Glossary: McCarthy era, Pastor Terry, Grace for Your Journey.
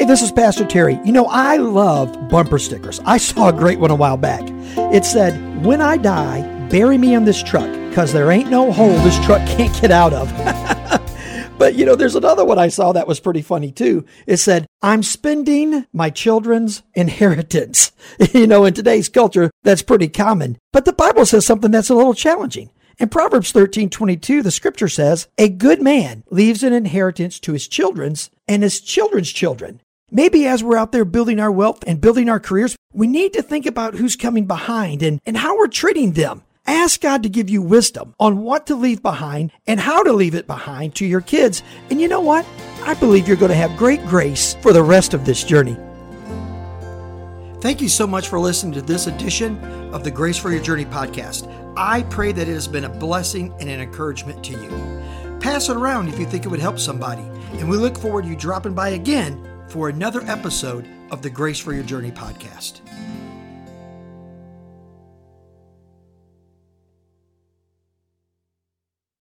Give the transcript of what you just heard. Hey, this is Pastor Terry. You know, I love bumper stickers. I saw a great one a while back. It said, "When I die, bury me in this truck, because there ain't no hole this truck can't get out of." But, you know, there's another one I saw that was pretty funny, too. It said, "I'm spending my children's inheritance." You know, in today's culture, that's pretty common. But the Bible says something that's a little challenging. In Proverbs 13:22, the scripture says, "A good man leaves an inheritance to his children's and his children's children." Maybe as we're out there building our wealth and building our careers, we need to think about who's coming behind and how we're treating them. Ask God to give you wisdom on what to leave behind and how to leave it behind to your kids. And you know what? I believe you're going to have great grace for the rest of this journey. Thank you so much for listening to this edition of the Grace for Your Journey podcast. I pray that it has been a blessing and an encouragement to you. Pass it around if you think it would help somebody. And we look forward to you dropping by again for another episode of the Grace for Your Journey podcast.